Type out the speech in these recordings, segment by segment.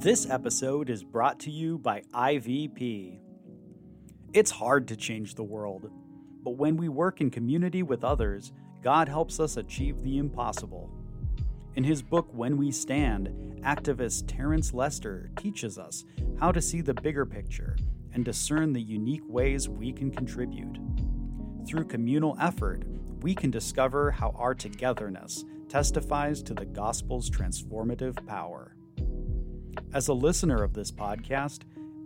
This episode is brought to you by IVP. It's hard to change the world, but when we work in community with others, God helps us achieve the impossible. In his book, When We Stand, activist Terrence Lester teaches us how to see the bigger picture and discern the unique ways we can contribute. Through communal effort, we can discover how our togetherness testifies to the gospel's transformative power. As a listener of this podcast,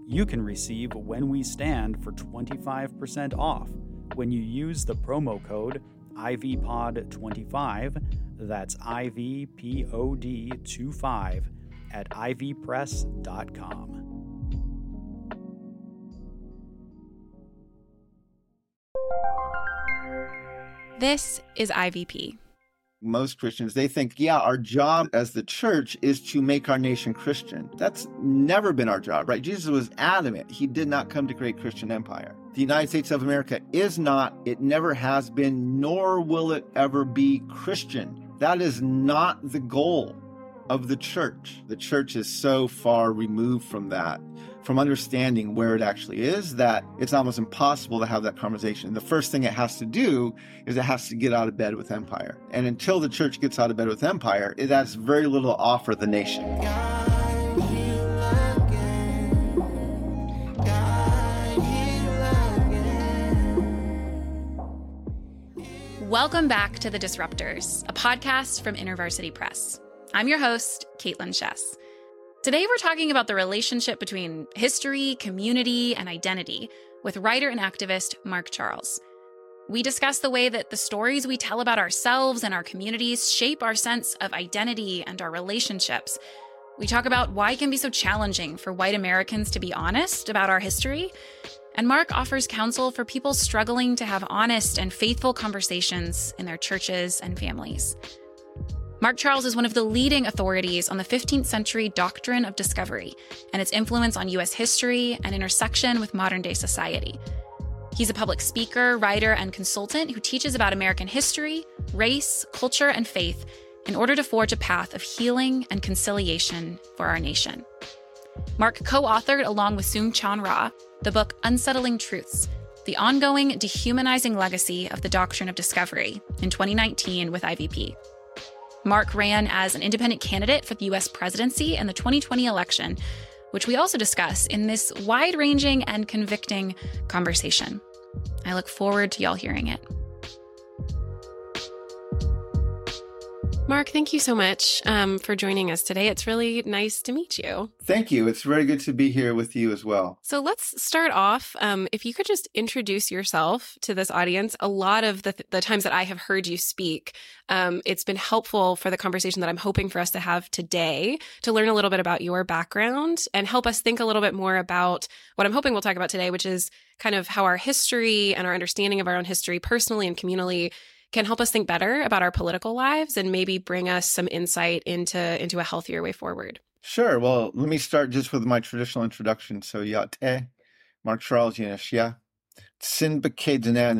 you can receive When We Stand for 25% off when you use the promo code IVPOD25, that's IVPOD25, at ivpress.com. This is IVP. Most Christians, they think, our job as the church is to make our nation Christian. That's never been our job, right? Jesus was adamant. He did not come to create Christian empire. The United States of America is not, it never has been, nor will it ever be Christian. That is not the goal of the church. The church is so far removed from that, from understanding where it actually is, that it's almost impossible to have that conversation. The first thing it has to do is it has to get out of bed with empire. And until the church gets out of bed with empire, it has very little to offer the nation. Welcome back to The Disruptors, a podcast from InterVarsity Press. I'm your host, Kaitlyn Schiess. Today, we're talking about the relationship between history, community, and identity with writer and activist Mark Charles. We discuss the way that the stories we tell about ourselves and our communities shape our sense of identity and our relationships. We talk about why it can be so challenging for white Americans to be honest about our history. And Mark offers counsel for people struggling to have honest and faithful conversations in their churches and families. Mark Charles is one of the leading authorities on the 15th century Doctrine of Discovery and its influence on U.S. history and intersection with modern-day society. He's a public speaker, writer, and consultant who teaches about American history, race, culture, and faith in order to forge a path of healing and conciliation for our nation. Mark co-authored, along with Soong-Chan Rah, the book Unsettling Truths, The Ongoing Dehumanizing Legacy of the Doctrine of Discovery in 2019 with IVP. Mark ran as an independent candidate for the U.S. presidency in the 2020 election, which we also discuss in this wide-ranging and convicting conversation. I look forward to y'all hearing it. Mark, thank you so much for joining us today. It's really nice to meet you. Thank you. It's very good to be here with you as well. So let's start off. If you could just introduce yourself to this audience. A lot of the times that I have heard you speak, it's been helpful for the conversation that I'm hoping for us to have today to learn a little bit about your background and help us think a little bit more about what I'm hoping we'll talk about today, which is kind of how our history and our understanding of our own history personally and communally can help us think better about our political lives and maybe bring us some insight into a healthier way forward. Sure. Well, let me start just with my traditional introduction. So, Mark Charles, Tsinbuke Dne,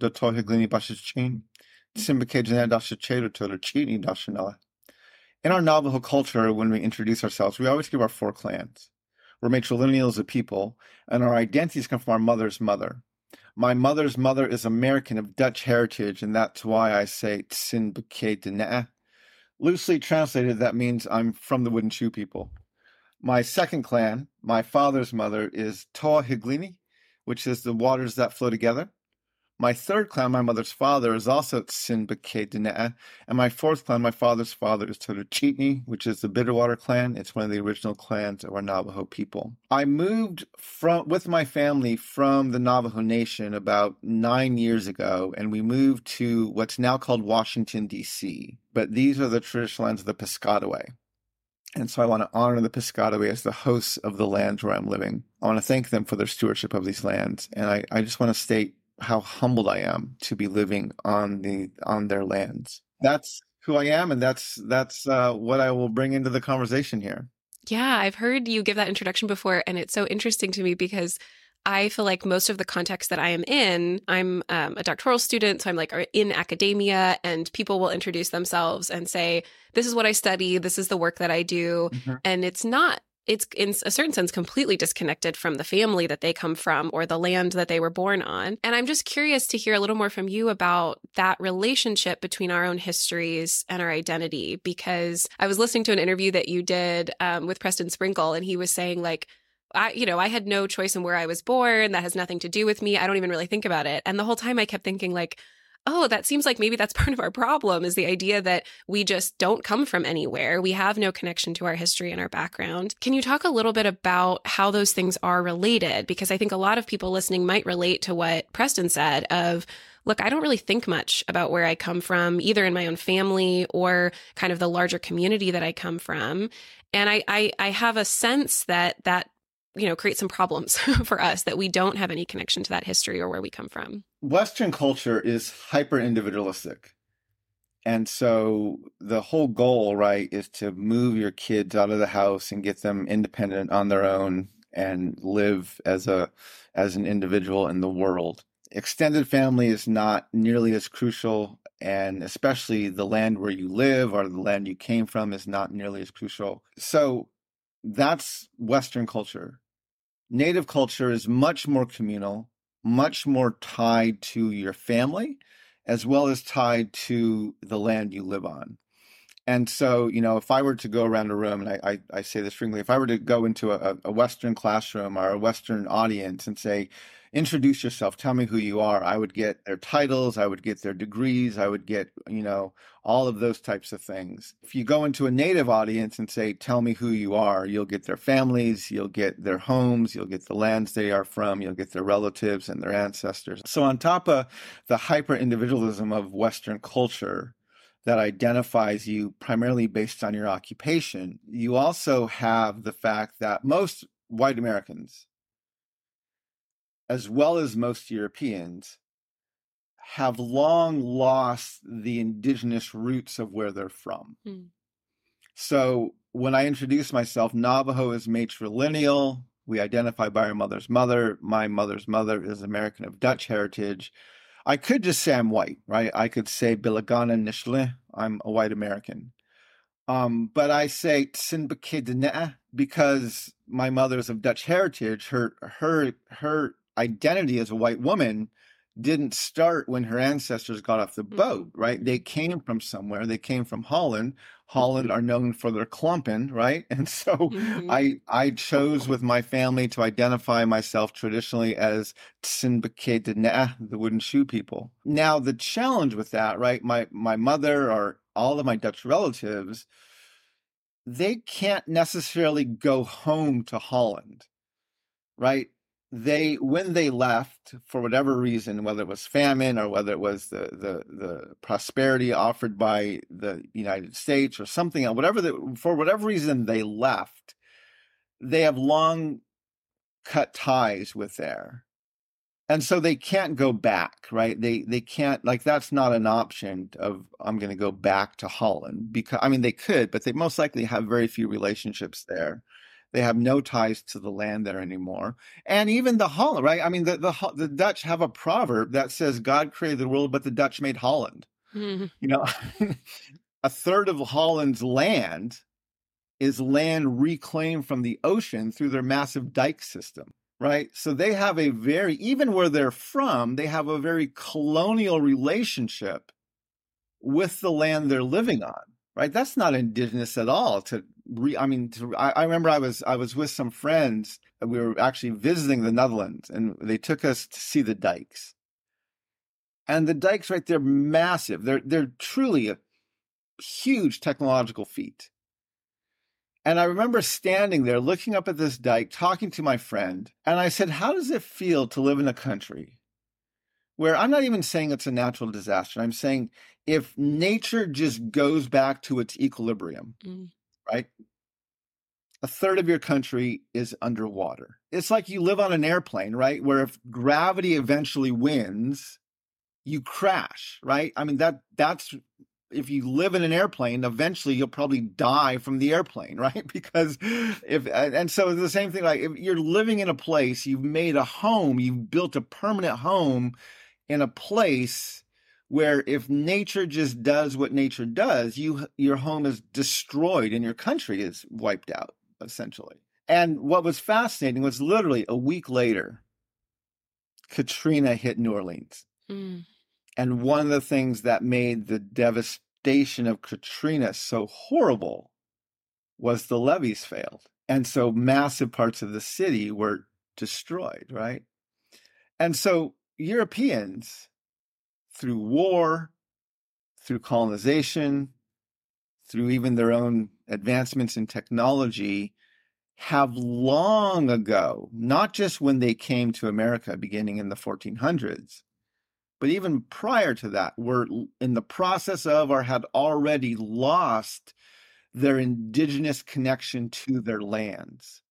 Toto Chitney, Tsinbuke Dne, Toto Chitney. In our Navajo culture, when we introduce ourselves, we always give our four clans. We're matrilineals of people, and our identities come from our mother's mother. My mother's mother is American of Dutch heritage, and that's why I say Tsinbuke Dne. Loosely translated, that means I'm from the Wooden Shoe people. My second clan, my father's mother, is Ta Higlini, which is the waters that flow together. My third clan, my mother's father, is also Tsinbuke Dne. And my fourth clan, my father's father, is Toto Chitney, which is the Bitterwater clan. It's one of the original clans of our Navajo people. I moved with my family from the Navajo Nation about 9 years ago, and we moved to what's now called Washington, D.C. But these are the traditional lands of the Piscataway. And so I want to honor the Piscataway as the hosts of the lands where I'm living. I want to thank them for their stewardship of these lands. And I just want to state how humbled I am to be living on their lands. That's who I am, and that's what I will bring into the conversation here. Yeah, I've heard you give that introduction before, and it's so interesting to me because I feel like most of the context that I am in, I'm a doctoral student, so I'm like in academia, and people will introduce themselves and say, this is what I study, this is the work that I do, mm-hmm. And it's not it's in a certain sense completely disconnected from the family that they come from or the land that they were born on. And I'm just curious to hear a little more from you about that relationship between our own histories and our identity, because I was listening to an interview that you did with Preston Sprinkle, and he was saying, like, I had no choice in where I was born. That has nothing to do with me. I don't even really think about it. And the whole time I kept thinking, like, oh, that seems like maybe that's part of our problem, is the idea that we just don't come from anywhere. We have no connection to our history and our background. Can you talk a little bit about how those things are related? Because I think a lot of people listening might relate to what Preston said of, look, I don't really think much about where I come from, either in my own family or kind of the larger community that I come from. And I have a sense that create some problems for us, that we don't have any connection to that history or where we come from. Western culture is hyper-individualistic. And so the whole goal, right, is to move your kids out of the house and get them independent on their own and live as an individual in the world. Extended family is not nearly as crucial, and especially the land where you live or the land you came from is not nearly as crucial. So that's Western culture. Native culture is much more communal, much more tied to your family, as well as tied to the land you live on. And so, if I were to go around a room, and I say this frequently, if I were to go into a Western classroom or a Western audience and say, introduce yourself, tell me who you are, I would get their titles, I would get their degrees, I would get, all of those types of things. If you go into a Native audience and say, tell me who you are, you'll get their families, you'll get their homes, you'll get the lands they are from, you'll get their relatives and their ancestors. So on top of the hyper-individualism of Western culture that identifies you primarily based on your occupation, you also have the fact that most white Americans, as well as most Europeans, have long lost the indigenous roots of where they're from. Mm. So when I introduce myself, Navajo is matrilineal. We identify by our mother's mother. My mother's mother is American of Dutch heritage. I could just say I'm white, right? I could say Bilagana Nishle, I'm a white American. But I say Tsinbuke Dne because my mother's of Dutch heritage. Her identity as a white woman didn't start when her ancestors got off the boat, right? They came from somewhere. They came from Holland. Holland are known for their klompen, right? And so I chose with my family to identify myself traditionally as Tsinbuke Dne, the wooden shoe people. Now, the challenge with that, right? My mother or all of my Dutch relatives, they can't necessarily go home to Holland, right? When they left, for whatever reason, whether it was famine or whether it was the prosperity offered by the United States or something else, for whatever reason they left, they have long cut ties with there. And so they can't go back, right? They can't, like, that's not an option of, I'm going to go back to Holland, because, I mean, they could, but they most likely have very few relationships there. They have no ties to the land there anymore. And even the Holland, right? I mean, the Dutch have a proverb that says, God created the world, but the Dutch made Holland. Mm-hmm. A third of Holland's land is land reclaimed from the ocean through their massive dike system, right? So they have even where they're from, they have a very colonial relationship with the land they're living on, right? That's not indigenous at all I remember I was with some friends. We were actually visiting the Netherlands, and they took us to see the dikes. And the dikes, right, they're massive. They're truly a huge technological feat. And I remember standing there, looking up at this dike, talking to my friend, and I said, "How does it feel to live in a country where I'm not even saying it's a natural disaster? I'm saying if nature just goes back to its equilibrium." Mm. Right? A third of your country is underwater. It's like you live on an airplane, right? Where if gravity eventually wins, you crash, right? I mean, that's if you live in an airplane, eventually you'll probably die from the airplane, right? So the same thing, like if you're living in a place, you've made a home, you've built a permanent home in a place where if nature just does what nature does, your home is destroyed and your country is wiped out, essentially. And what was fascinating was literally a week later, Katrina hit New Orleans. Mm. And one of the things that made the devastation of Katrina so horrible was the levees failed. And so massive parts of the city were destroyed, right? And so Europeans, through war, through colonization, through even their own advancements in technology, have long ago, not just when they came to America beginning in the 1400s, but even prior to that, were in the process of or had already lost their indigenous connection to their lands.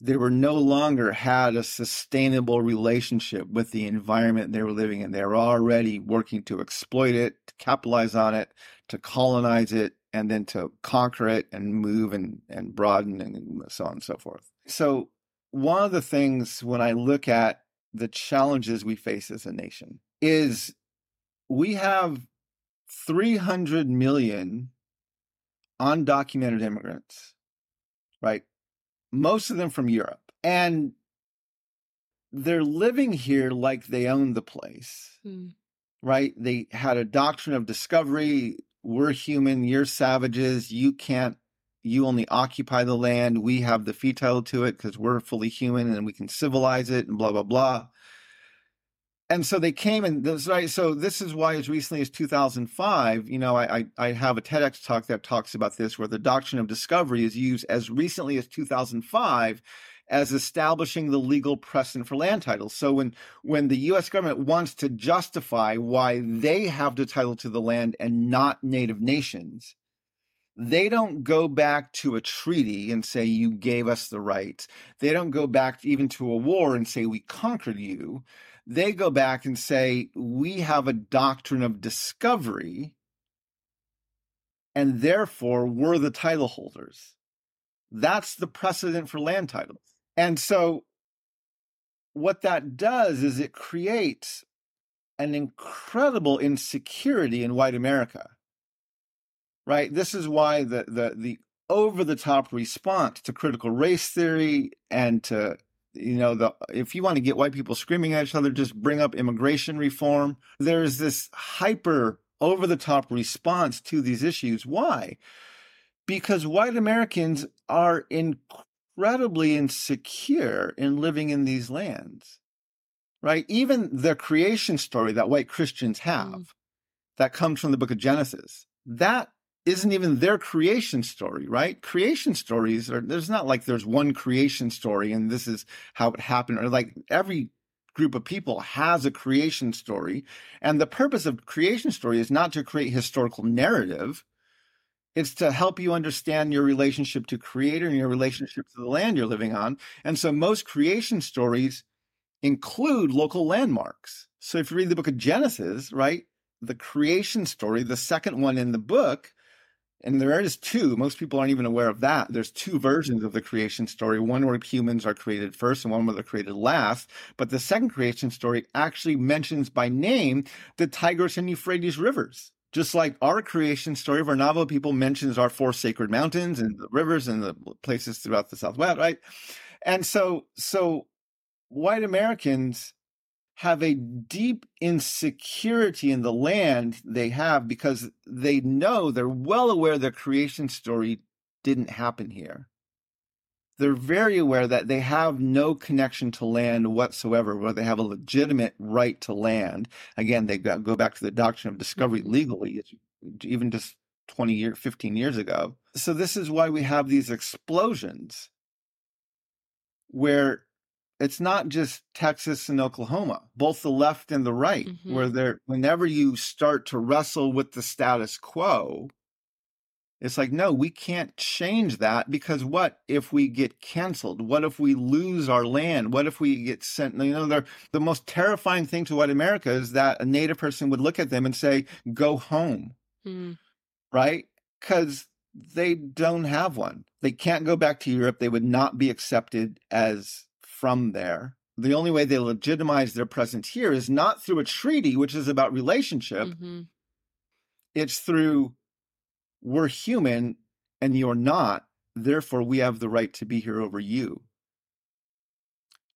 They were no longer had a sustainable relationship with the environment they were living in. They were already working to exploit it, to capitalize on it, to colonize it, and then to conquer it and move and broaden and so on and so forth. So one of the things when I look at the challenges we face as a nation is we have 300 million undocumented immigrants, right? Most of them from Europe. And they're living here like they own the place, right? They had a doctrine of discovery. We're human, you're savages, you only occupy the land, we have the fetal to it because we're fully human and we can civilize it and blah, blah, blah. And so they came and that's right. So this is why as recently as 2005, I have a TEDx talk that talks about this, where the doctrine of discovery is used as recently as 2005 as establishing the legal precedent for land titles. So when the U.S. government wants to justify why they have the title to the land and not Native nations, they don't go back to a treaty and say, you gave us the rights. They don't go back even to a war and say, we conquered you. They go back and say, we have a doctrine of discovery, and therefore we're the title holders. That's the precedent for land titles. And so what that does is it creates an incredible insecurity in white America, right? This is why the over-the-top response to critical race theory and to if you want to get white people screaming at each other, just bring up immigration reform. There is this hyper over-the-top response to these issues. Why? Because white Americans are incredibly insecure in living in these lands, right? Even the creation story that white Christians have that comes from the book of Genesis, that isn't even their creation story, right? Creation stories are, there's not like there's one creation story and this is how it happened, or like every group of people has a creation story. And the purpose of creation story is not to create historical narrative. It's to help you understand your relationship to creator and your relationship to the land you're living on. And so most creation stories include local landmarks. So if you read the book of Genesis, right, the creation story, the second one in the book, and there is two. Most people aren't even aware of that. There's two versions of the creation story, one where humans are created first and one where they're created last. But the second creation story actually mentions by name the Tigris and Euphrates rivers. Just like our creation story of our Navajo people mentions our four sacred mountains and the rivers and the places throughout the Southwest, right? And so white Americans have a deep insecurity in the land they have because they know, they're well aware their creation story didn't happen here. They're very aware that they have no connection to land whatsoever, where they have a legitimate right to land. Again, they go back to the doctrine of discovery legally, even just 15 years ago. So this is why we have these explosions where it's not just Texas and Oklahoma, both the left and the right, where whenever you start to wrestle with the status quo, it's like, no, we can't change that because what if we get canceled? What if we lose our land? What if we get sent? The most terrifying thing to white America is that a Native person would look at them and say, go home, right? Because they don't have one. They can't go back to Europe. They would not be accepted as from there. The only way they legitimize their presence here is not through a treaty, which is about relationship. It's through, we're human and you're not, therefore we have the right to be here over you.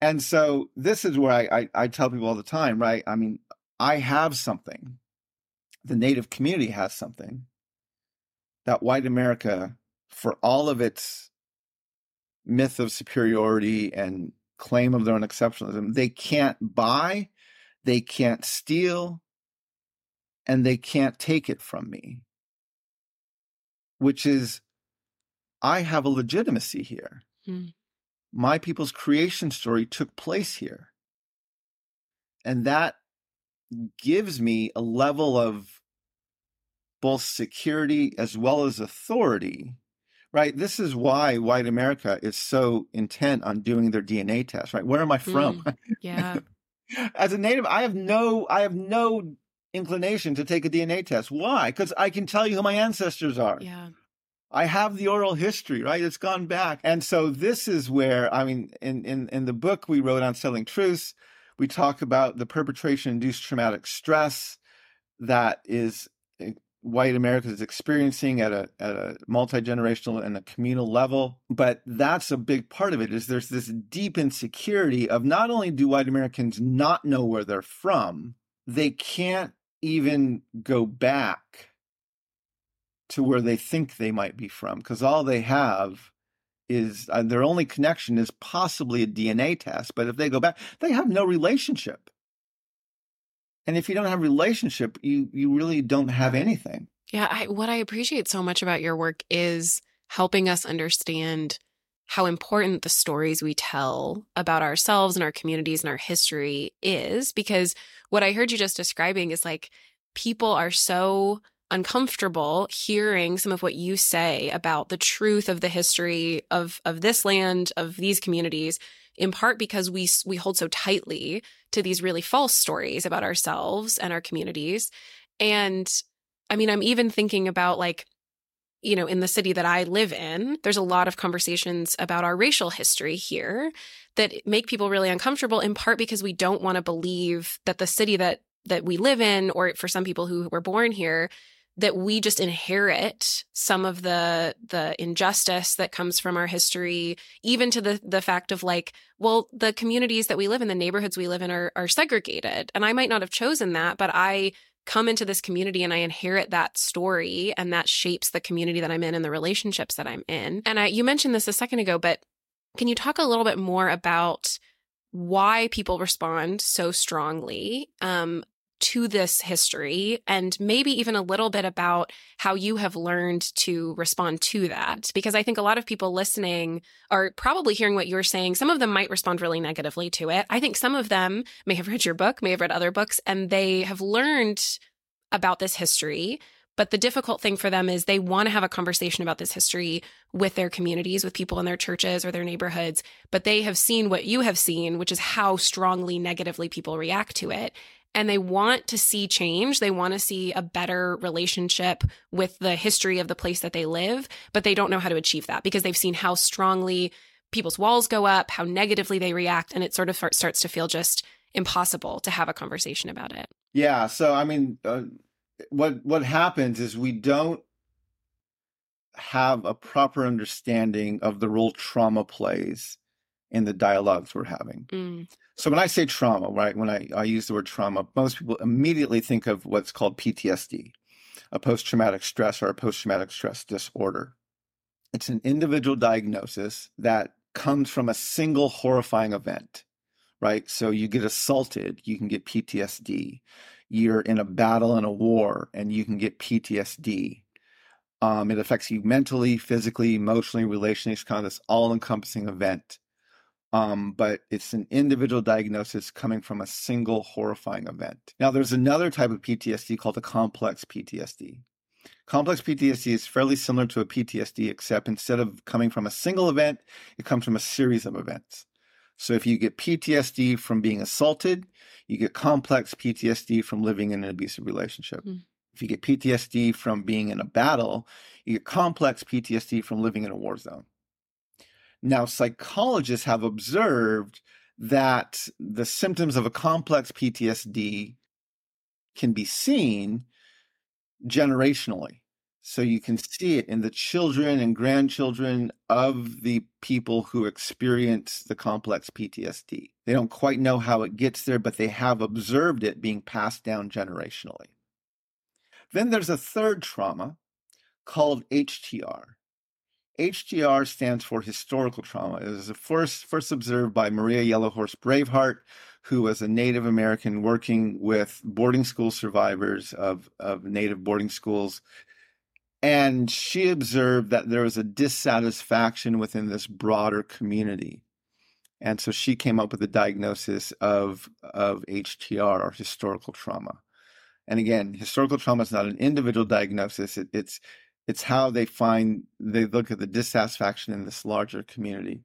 And so this is where I tell people all the time, right? I mean, I have something. The Native community has something that white America, for all of its myth of superiority and claim of their own exceptionalism, they can't buy, they can't steal, and they can't take it from me, which is, I have a legitimacy here. Mm. My people's creation story took place here. And that gives me a level of both security as well as authority, right? This is why white America is so intent on doing their DNA test, right? Where am I from? Yeah. As a Native, I have no inclination to take a DNA test. Why? Because I can tell you who my ancestors are. Yeah. I have the oral history, right? It's gone back. And so this is where, I mean, in the book we wrote on Unsettling Truths, we talk about the perpetration-induced traumatic stress that is white America is experiencing at a multi-generational and a communal level. But that's a big part of it, is there's this deep insecurity of not only do white Americans not know where they're from, they can't even go back to where they think they might be from, because all they have is their only connection is possibly a DNA test. But if they go back, they have no relationship. And if you don't have a relationship, you really don't have anything. Yeah. What I appreciate so much about your work is helping us understand how important the stories we tell about ourselves and our communities and our history is, because what I heard you just describing is like people are so uncomfortable hearing some of what you say about the truth of the history of this land, of these communities, in part because we hold so tightly to these really false stories about ourselves and our communities. And I mean, I'm even thinking about like, you know, in the city that I live in, there's a lot of conversations about our racial history here that make people really uncomfortable, in part because we don't want to believe that the city that we live in, or for some people who were born here, that we just inherit some of the injustice that comes from our history, even to the fact of like, well, the communities that we live in, the neighborhoods we live in are segregated. And I might not have chosen that, but I come into this community and I inherit that story, and that shapes the community that I'm in and the relationships that I'm in. And you mentioned this a second ago, but can you talk a little bit more about why people respond so strongly to this history, and maybe even a little bit about how you have learned to respond to that? Because I think a lot of people listening are probably hearing what you're saying. Some of them might respond really negatively to it. I think some of them may have read your book, may have read other books, and they have learned about this history. But the difficult thing for them is they want to have a conversation about this history with their communities, with people in their churches or their neighborhoods, but they have seen what you have seen, which is how strongly negatively people react to it. And they want to see change. They want to see a better relationship with the history of the place that they live, but they don't know how to achieve that because they've seen how strongly people's walls go up, how negatively they react, and it sort of starts to feel just impossible to have a conversation about it. Yeah. So, I mean, what happens is we don't have a proper understanding of the role trauma plays in the dialogues we're having. Mm. So when I say trauma, right, when I use the word trauma, most people immediately think of what's called PTSD, a post-traumatic stress or a post-traumatic stress disorder. It's an individual diagnosis that comes from a single horrifying event, right? So you get assaulted, you can get PTSD. You're in a battle, in a war, and you can get PTSD. It affects you mentally, physically, emotionally, relationally. It's kind of this all-encompassing event. But it's an individual diagnosis coming from a single horrifying event. Now, there's another type of PTSD called a complex PTSD. Complex PTSD is fairly similar to a PTSD, except instead of coming from a single event, it comes from a series of events. So if you get PTSD from being assaulted, you get complex PTSD from living in an abusive relationship. Mm. If you get PTSD from being in a battle, you get complex PTSD from living in a war zone. Now, psychologists have observed that the symptoms of a complex PTSD can be seen generationally. So you can see it in the children and grandchildren of the people who experience the complex PTSD. They don't quite know how it gets there, but they have observed it being passed down generationally. Then there's a third trauma called HTR. HTR stands for historical trauma. It was first observed by Maria Yellow Horse Braveheart, who was a Native American working with boarding school survivors of Native boarding schools. And she observed that there was a dissatisfaction within this broader community. And so she came up with the diagnosis of HTR, or historical trauma. And again, historical trauma is not an individual diagnosis. It's how they look at the dissatisfaction in this larger community.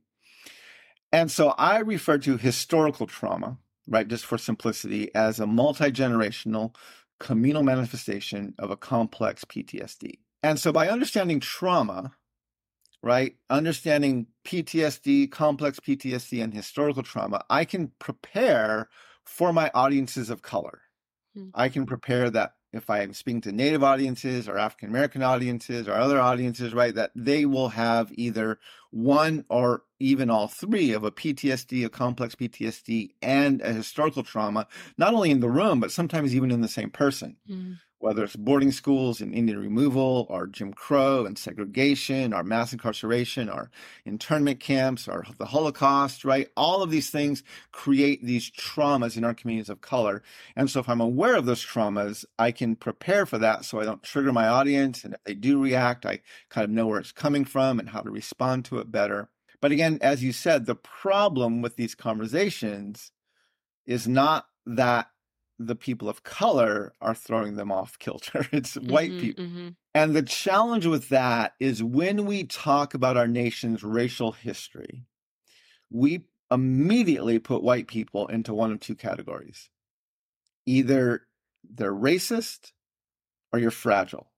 And so I refer to historical trauma, right, just for simplicity, as a multi-generational communal manifestation of a complex PTSD. And so by understanding trauma, right, understanding PTSD, complex PTSD, and historical trauma, I can prepare for my audiences of color. I can prepare that if I am speaking to Native audiences or African American audiences or other audiences, right, that they will have either one or even all three of a PTSD, a complex PTSD, and a historical trauma, not only in the room, but sometimes even in the same person. Mm. Whether it's boarding schools and Indian removal or Jim Crow and segregation or mass incarceration or internment camps or the Holocaust, right? All of these things create these traumas in our communities of color. And so if I'm aware of those traumas, I can prepare for that so I don't trigger my audience. And if they do react, I kind of know where it's coming from and how to respond to it better. But again, as you said, the problem with these conversations is not that the people of color are throwing them off kilter. It's white people. Mm-hmm. And the challenge with that is when we talk about our nation's racial history, we immediately put white people into one of two categories. Either they're racist or you're fragile,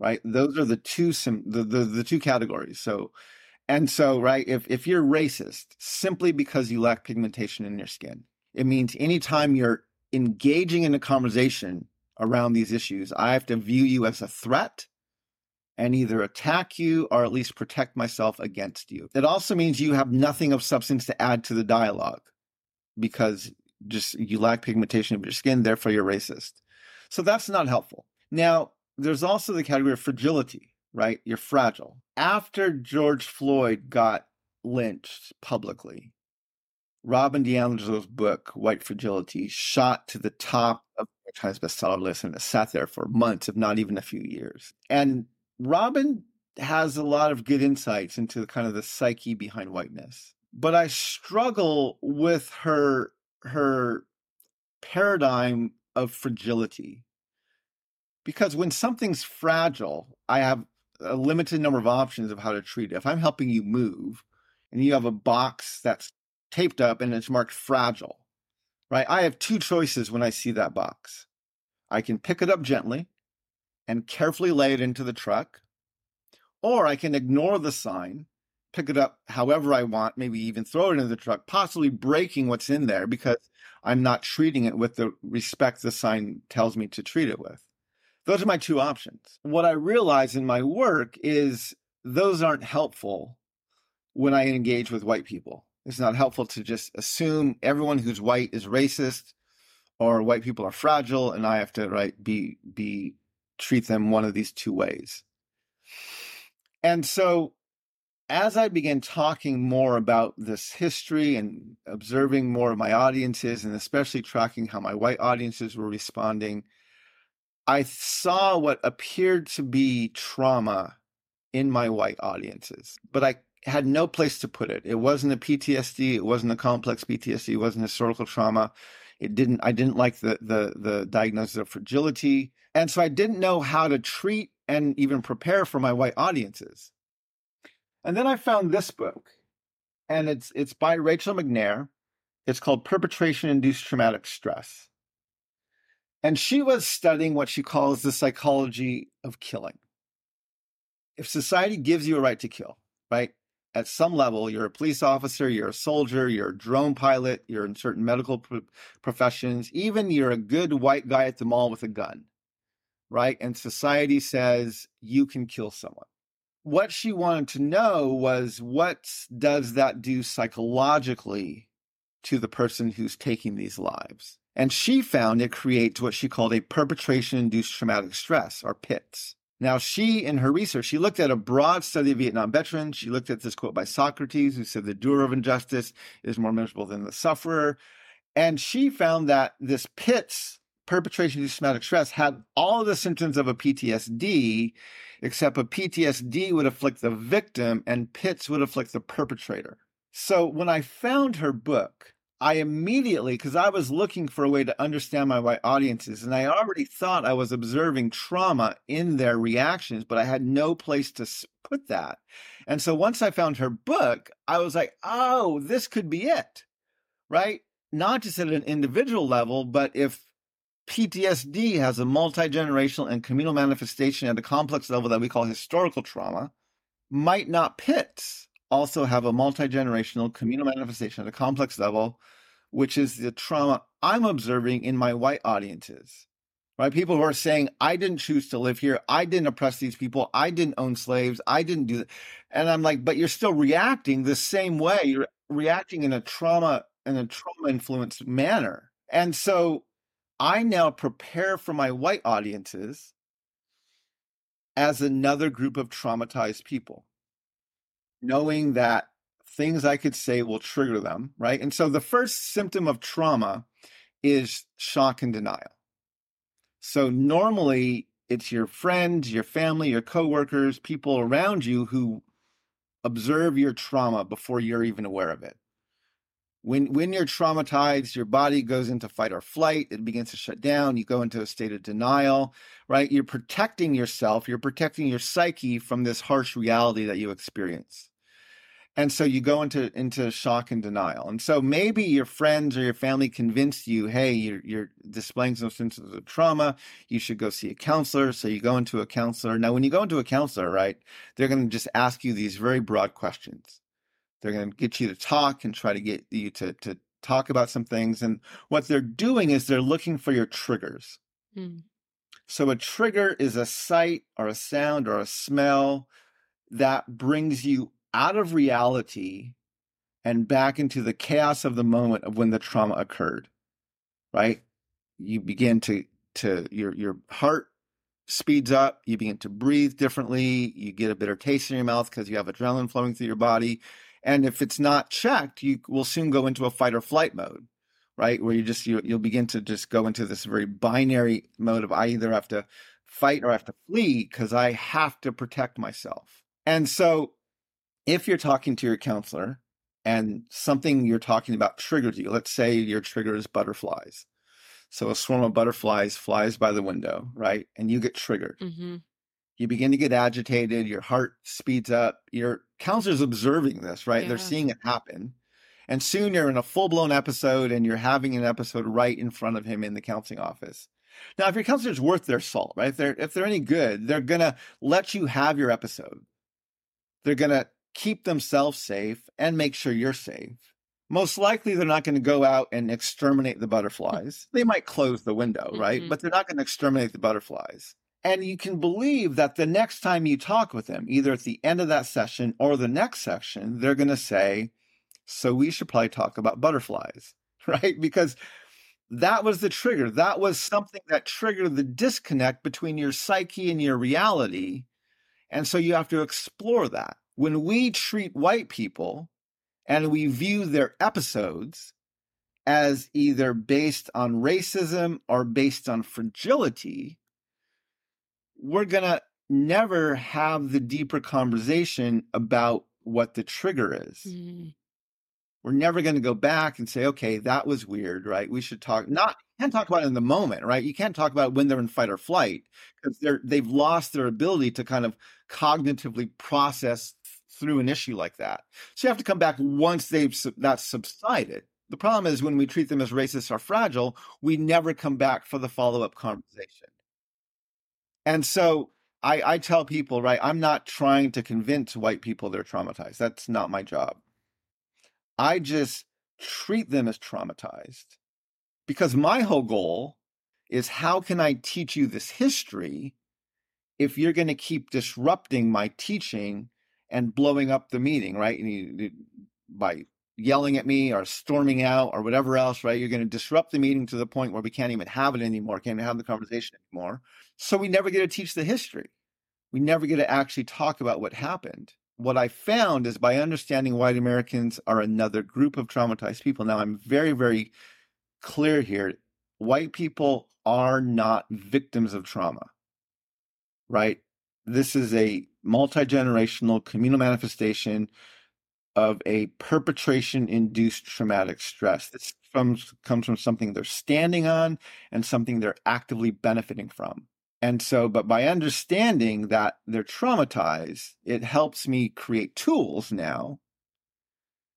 right? Those are the two categories. So, right, if you're racist simply because you lack pigmentation in your skin, it means anytime you're engaging in a conversation around these issues, I have to view you as a threat and either attack you or at least protect myself against you. It also means you have nothing of substance to add to the dialogue because just you lack pigmentation of your skin, therefore you're racist. So that's not helpful. Now, there's also the category of fragility, right? You're fragile. After George Floyd got lynched publicly, Robin DiAngelo's book, White Fragility, shot to the top of the New York Times bestseller list, and it sat there for months, if not even a few years. And Robin has a lot of good insights into kind of the psyche behind whiteness. But I struggle with her paradigm of fragility. Because when something's fragile, I have a limited number of options of how to treat it. If I'm helping you move, and you have a box that's taped up and it's marked fragile, right? I have two choices when I see that box. I can pick it up gently and carefully lay it into the truck, or I can ignore the sign, pick it up however I want, maybe even throw it into the truck, possibly breaking what's in there because I'm not treating it with the respect the sign tells me to treat it with. Those are my two options. What I realize in my work is those aren't helpful when I engage with white people. It's not helpful to just assume everyone who's white is racist or white people are fragile and I have to, right, treat them one of these two ways. And so as I began talking more about this history and observing more of my audiences and especially tracking how my white audiences were responding, I saw what appeared to be trauma in my white audiences, but I had no place to put it. It wasn't a PTSD. It wasn't a complex PTSD. It wasn't historical trauma. I didn't like the diagnosis of fragility. And so I didn't know how to treat and even prepare for my white audiences. And then I found this book, and it's by Rachel McNair. It's called Perpetration-Induced Traumatic Stress. And she was studying what she calls the psychology of killing. If society gives you a right to kill, right? At some level, you're a police officer, you're a soldier, you're a drone pilot, you're in certain medical professions, even you're a good white guy at the mall with a gun, right? And society says you can kill someone. What she wanted to know was, what does that do psychologically to the person who's taking these lives? And she found it creates what she called a perpetration-induced traumatic stress, or PITS. Now, she, in her research, she looked at a broad study of Vietnam veterans. She looked at this quote by Socrates, who said, the doer of injustice is more miserable than the sufferer. And she found that this PITS, perpetration-induced traumatic stress, had all the symptoms of a PTSD, except a PTSD would afflict the victim and PITS would afflict the perpetrator. So when I found her book, I immediately, because I was looking for a way to understand my white audiences, and I already thought I was observing trauma in their reactions, but I had no place to put that. And so once I found her book, I was like, oh, this could be it, right? Not just at an individual level, but if PTSD has a multi-generational and communal manifestation at a complex level that we call historical trauma, might not PITS also have a multi-generational communal manifestation at a complex level, which is the trauma I'm observing in my white audiences, right? People who are saying, I didn't choose to live here. I didn't oppress these people. I didn't own slaves. I didn't do that. And I'm like, but you're still reacting the same way. You're reacting in a trauma-influenced manner. And so I now prepare for my white audiences as another group of traumatized people, knowing that things I could say will trigger them, right? And so the first symptom of trauma is shock and denial. So normally it's your friends, your family, your coworkers, people around you who observe your trauma before you're even aware of it. When you're traumatized, your body goes into fight or flight. It begins to shut down. You go into a state of denial, right? You're protecting yourself. You're protecting your psyche from this harsh reality that you experience. And so you go into shock and denial. And so maybe your friends or your family convinced you, hey, you're displaying some symptoms of trauma. You should go see a counselor. So you go into a counselor. Now, when you go into a counselor, right, they're going to just ask you these very broad questions. They're going to get you to talk and try to get you to talk about some things. And what they're doing is they're looking for your triggers. Mm. So a trigger is a sight or a sound or a smell that brings you out of reality and back into the chaos of the moment of when the trauma occurred, right? You begin your heart speeds up. You begin to breathe differently. You get a bitter taste in your mouth because you have adrenaline flowing through your body. And if it's not checked, you will soon go into a fight or flight mode, right? Where you'll begin to just go into this very binary mode of I either have to fight or I have to flee because I have to protect myself. And so if you're talking to your counselor and something you're talking about triggers you, let's say your trigger is butterflies. So a swarm of butterflies flies by the window, right? And you get triggered. Mm-hmm. You begin to get agitated. Your heart speeds up. Your counselor's observing this, right? Yeah. They're seeing it happen. And soon you're in a full-blown episode and you're having an episode right in front of him in the counseling office. Now, if your counselor's worth their salt, right? If they're any good, they're going to let you have your episode. They're going to keep themselves safe and make sure you're safe. Most likely, they're not going to go out and exterminate the butterflies. They might close the window, right? Mm-hmm. But they're not going to exterminate the butterflies. And you can believe that the next time you talk with them, either at the end of that session or the next session, they're going to say, so we should probably talk about butterflies, right? Because that was the trigger. That was something that triggered the disconnect between your psyche and your reality. And so you have to explore that. When we treat white people and we view their episodes as either based on racism or based on fragility, we're going to never have the deeper conversation about what the trigger is. Mm-hmm. We're never going to go back and say, okay, that was weird, right? We should talk, you can't talk about it in the moment, right? You can't talk about it when they're in fight or flight because they've lost their ability to kind of cognitively process through an issue like that. So you have to come back once that's subsided. The problem is when we treat them as racist or fragile, we never come back for the follow-up conversation. And so I tell people, right, I'm not trying to convince white people they're traumatized. That's not my job. I just treat them as traumatized because my whole goal is how can I teach you this history if you're going to keep disrupting my teaching and blowing up the meeting, right? And by yelling at me or storming out or whatever else, right? You're going to disrupt the meeting to the point where we can't even have it anymore, can't have the conversation anymore. So we never get to teach the history. We never get to actually talk about what happened. What I found is by understanding white Americans are another group of traumatized people. Now, I'm very, very clear here. White people are not victims of trauma, right? This is a multi-generational communal manifestation of a perpetration-induced traumatic stress. This comes from something they're standing on and something they're actively benefiting from. And so, but by understanding that they're traumatized, it helps me create tools now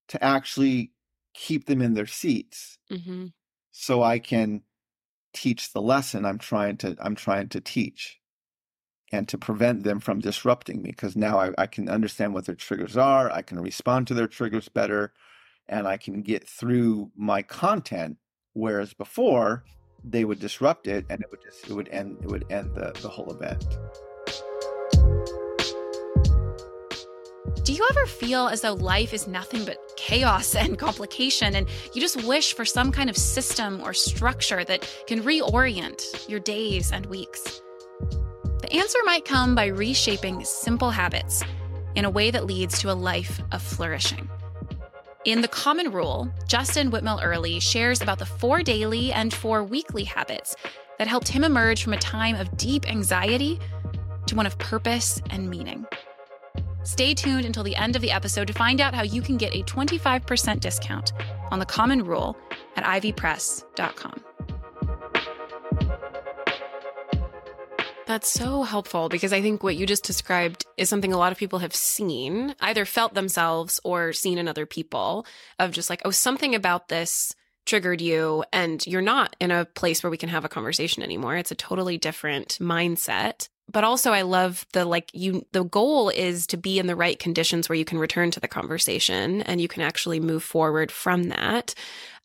to actually keep them in their seats, mm-hmm. so I can teach the lesson I'm trying to teach, and to prevent them from disrupting me. Because now I can understand what their triggers are, I can respond to their triggers better, and I can get through my content. Whereas before, they would disrupt it, and it would end the whole event. Do you ever feel as though life is nothing but chaos and complication, and you just wish for some kind of system or structure that can reorient your days and weeks? The answer might come by reshaping simple habits in a way that leads to a life of flourishing. In The Common Rule, Justin Whitmell Early shares about the 4 daily and 4 weekly habits that helped him emerge from a time of deep anxiety to one of purpose and meaning. Stay tuned until the end of the episode to find out how you can get a 25% discount on The Common Rule at ivypress.com. That's so helpful, because I think what you just described is something a lot of people have seen, either felt themselves or seen in other people, of just like, oh, something about this triggered you, and you're not in a place where we can have a conversation anymore. It's a totally different mindset. But also I love the goal is to be in the right conditions where you can return to the conversation and you can actually move forward from that.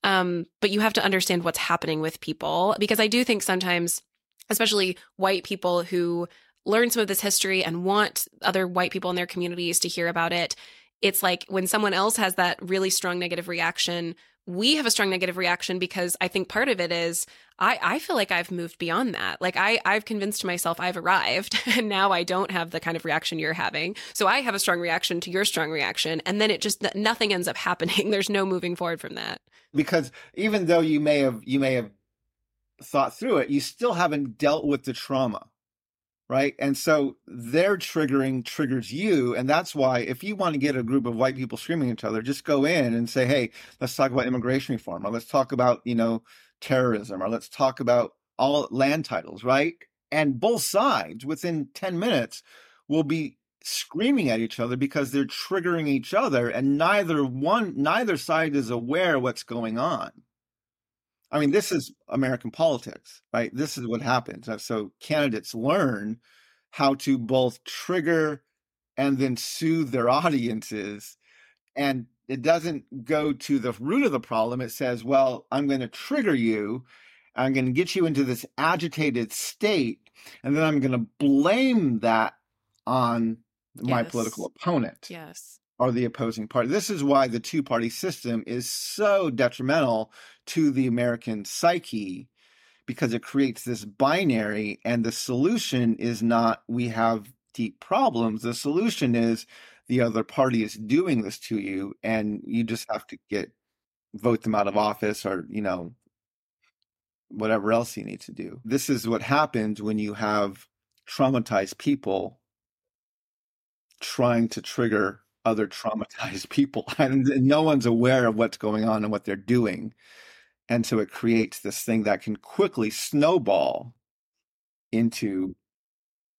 But you have to understand what's happening with people, because I do think sometimes, especially white people who learn some of this history and want other white people in their communities to hear about it, it's like when someone else has that really strong negative reaction, we have a strong negative reaction, because I think part of it is I feel like I've moved beyond that. Like I've convinced myself I've arrived, and now I don't have the kind of reaction you're having. So I have a strong reaction to your strong reaction, and then it just, nothing ends up happening. There's no moving forward from that. Because even though you may have thought through it, you still haven't dealt with the trauma, right? And so their triggering triggers you. And that's why if you want to get a group of white people screaming at each other, just go in and say, hey, let's talk about immigration reform, or let's talk about, terrorism, or let's talk about all land titles, right? And both sides within 10 minutes will be screaming at each other because they're triggering each other, and neither side is aware what's going on. I mean, this is American politics, right? This is what happens. So candidates learn how to both trigger and then soothe their audiences. And it doesn't go to the root of the problem. It says, well, I'm going to trigger you. I'm going to get you into this agitated state. And then I'm going to blame that on my political opponent. Yes. Are the opposing party. This is why the two-party system is so detrimental to the American psyche, because it creates this binary, and the solution is not we have deep problems. The solution is the other party is doing this to you, and you just have to vote them out of office, or, whatever else you need to do. This is what happens when you have traumatized people trying to trigger other traumatized people, and no one's aware of what's going on and what they're doing. And so it creates this thing that can quickly snowball into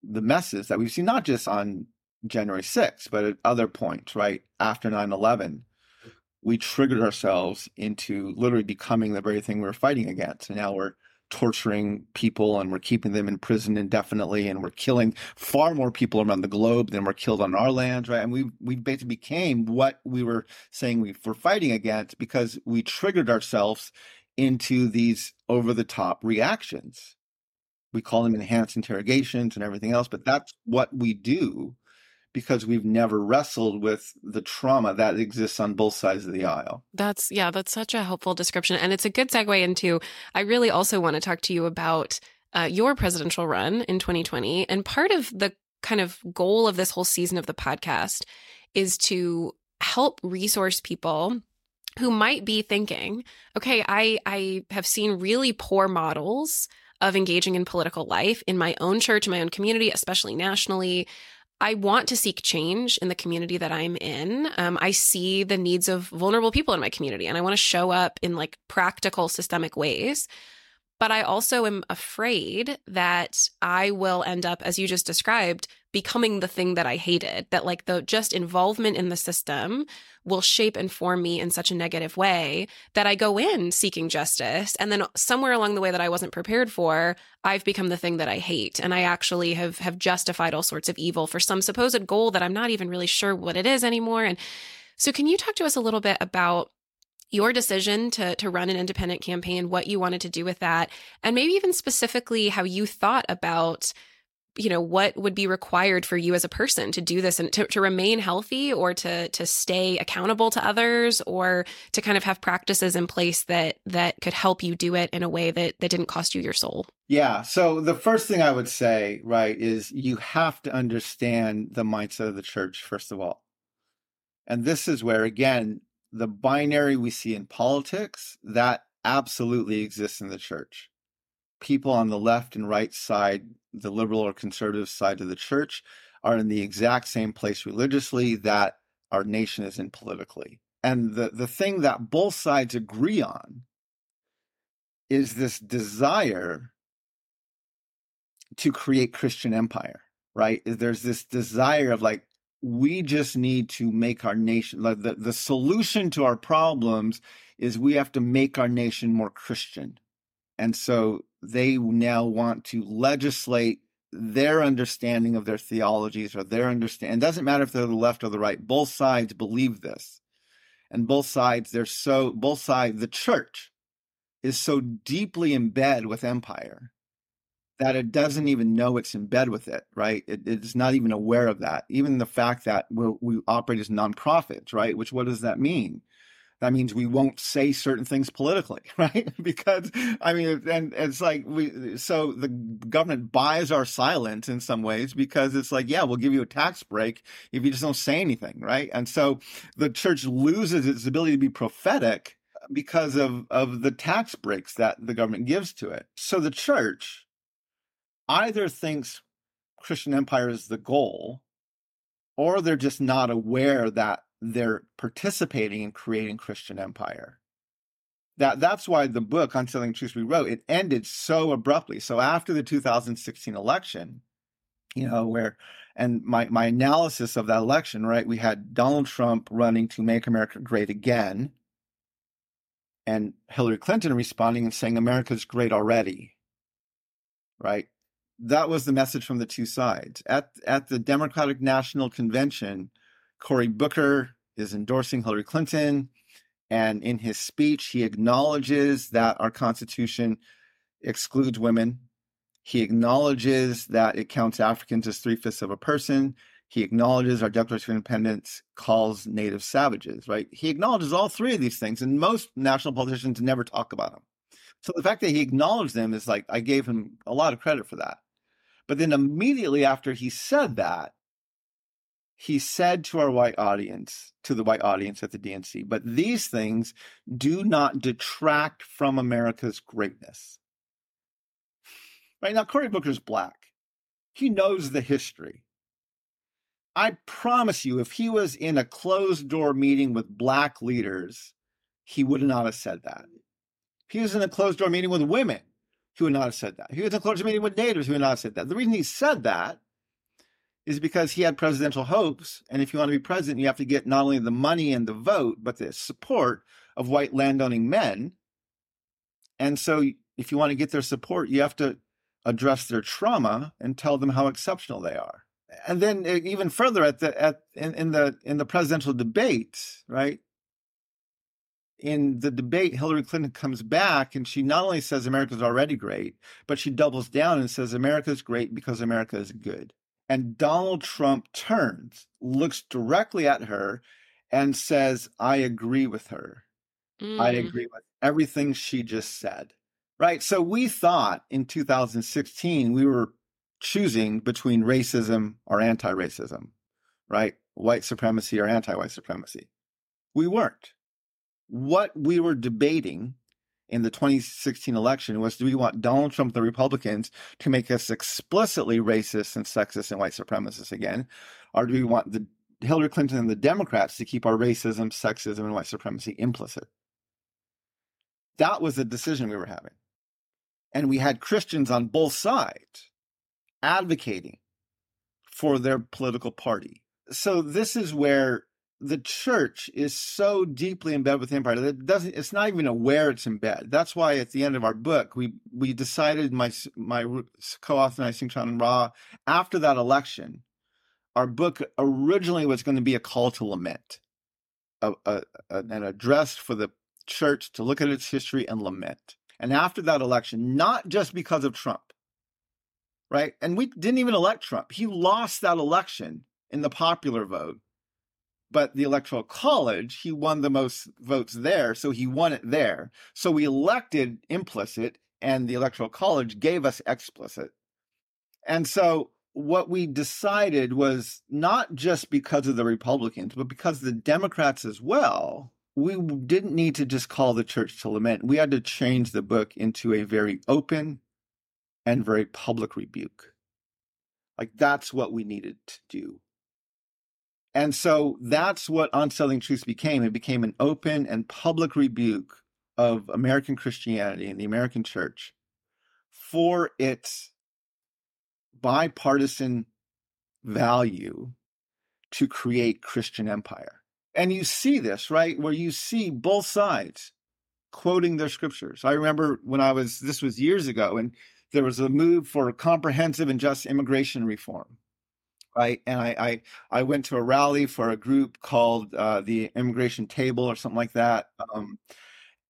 the messes that we've seen, not just on January 6th, but at other points, right? After 9/11, we triggered ourselves into literally becoming the very thing we were fighting against. And now we're torturing people, and we're keeping them in prison indefinitely, and we're killing far more people around the globe than were killed on our land, right? And we basically became what we were saying we were fighting against, because we triggered ourselves into these over-the-top reactions. We call them enhanced interrogations and everything else, but that's what we do because we've never wrestled with the trauma that exists on both sides of the aisle. That's such a helpful description. And it's a good segue into, I really also want to talk to you about your presidential run in 2020. And part of the kind of goal of this whole season of the podcast is to help resource people who might be thinking, okay, I have seen really poor models of engaging in political life in my own church, in my own community, especially nationally. I want to seek change in the community that I'm in. I see the needs of vulnerable people in my community, and I want to show up in like practical, systemic ways. But I also am afraid that I will end up, as you just described, becoming the thing that I hated, that like the just involvement in the system will shape and form me in such a negative way that I go in seeking justice. And then somewhere along the way that I wasn't prepared for, I've become the thing that I hate. And I actually have justified all sorts of evil for some supposed goal that I'm not even really sure what it is anymore. And so can you talk to us a little bit about your decision to run an independent campaign, what you wanted to do with that, and maybe even specifically how you thought about, you know, what would be required for you as a person to do this and to remain healthy or to stay accountable to others or to kind of have practices in place that could help you do it in a way that didn't cost you your soul? Yeah. So the first thing I would say, right, is you have to understand the mindset of the church, first of all. And this is where, again, the binary we see in politics, that absolutely exists in the church. People on the left and right side, the liberal or conservative side of the church, are in the exact same place religiously that our nation is in politically. And the thing that both sides agree on is this desire to create Christian empire, right? There's this desire of like, we just need to make our nation, like the solution to our problems is we have to make our nation more Christian. And so they now want to legislate their understanding of their theologies or their understanding. It doesn't matter if they're the left or the right. Both sides believe this. And both sides, the church is so deeply in bed with empire that it doesn't even know it's in bed with it, right? It's not even aware of that. Even the fact that we operate as nonprofits, right? Which, what does that mean? That means we won't say certain things politically, right? Because, I mean, and it's like so the government buys our silence in some ways because it's like, yeah, we'll give you a tax break if you just don't say anything, right? And so the church loses its ability to be prophetic because of the tax breaks that the government gives to it. So the church either thinks Christian empire is the goal, or they're just not aware that they're participating in creating Christian empire. That's why the book, Unsettling Truths, we wrote, it ended so abruptly. So after the 2016 election, you know, my analysis of that election, right, we had Donald Trump running to Make America Great Again, and Hillary Clinton responding and saying, America's great already, right? That was the message from the two sides. At the Democratic National Convention, Cory Booker is endorsing Hillary Clinton, and in his speech, he acknowledges that our Constitution excludes women. He acknowledges that it counts Africans as 3/5 of a person. He acknowledges our Declaration of Independence calls natives savages, right? He acknowledges all three of these things, and most national politicians never talk about them. So the fact that he acknowledged them is like, I gave him a lot of credit for that. But then immediately after he said that, he said to the white audience at the DNC, but these things do not detract from America's greatness. Right now, Cory Booker's Black. He knows the history. I promise you, if he was in a closed-door meeting with Black leaders, he would not have said that. If he was in a closed-door meeting with women, he would not have said that. If he was in a closed-door meeting with natives, he would not have said that. The reason he said that is because he had presidential hopes, and if you want to be president, you have to get not only the money and the vote, but the support of white landowning men. And so if you want to get their support, you have to address their trauma and tell them how exceptional they are. And then even further in the presidential debates, right? in the debate, Hillary Clinton comes back and she not only says America's already great, but she doubles down and says America's great because America is good. And Donald Trump turns, looks directly at her, and says, I agree with her. I agree with everything she just said. Right? So we thought in 2016 we were choosing between racism or anti-racism, right? White supremacy or anti-white supremacy. We weren't. What we were debating in the 2016 election was, do we want Donald Trump, the Republicans, to make us explicitly racist and sexist and white supremacists again? Or do we want the Hillary Clinton and the Democrats to keep our racism, sexism, and white supremacy implicit? That was the decision we were having. And we had Christians on both sides advocating for their political party. So this is where the church is so deeply in bed with the empire that it's not even aware it's in bed. That's why at the end of our book, we decided, my co-author and I, Soong-Chan Rah, after that election, our book originally was going to be a call to lament, an address for the church to look at its history and lament. And after that election, not just because of Trump, right? And we didn't even elect Trump. He lost that election in the popular vote. But the Electoral College, he won the most votes there, so he won it there. So we elected implicit, and the Electoral College gave us explicit. And so what we decided was not just because of the Republicans, but because the Democrats as well, we didn't need to just call the church to lament. We had to change the book into a very open and very public rebuke. Like, that's what we needed to do. And so that's what Unsettling Truths became. It became an open and public rebuke of American Christianity and the American church for its bipartisan value to create Christian empire. And you see this, right, where you see both sides quoting their scriptures. I remember when this was years ago, and there was a move for comprehensive and just immigration reform. Right. And I went to a rally for a group called the Immigration Table or something like that.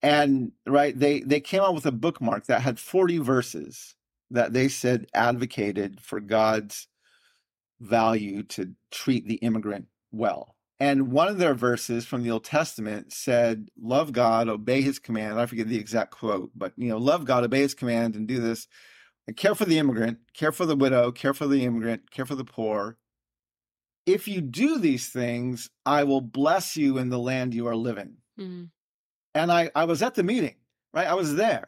And right, they came out with a bookmark that had 40 verses that they said advocated for God's value to treat the immigrant well. And one of their verses from the Old Testament said, love God, obey his command. I forget the exact quote, but love God, obey his command, and do this. Care for the immigrant, care for the widow, care for the immigrant, care for the poor. If you do these things, I will bless you in the land you are living. Mm-hmm. And I was at the meeting, right? I was there.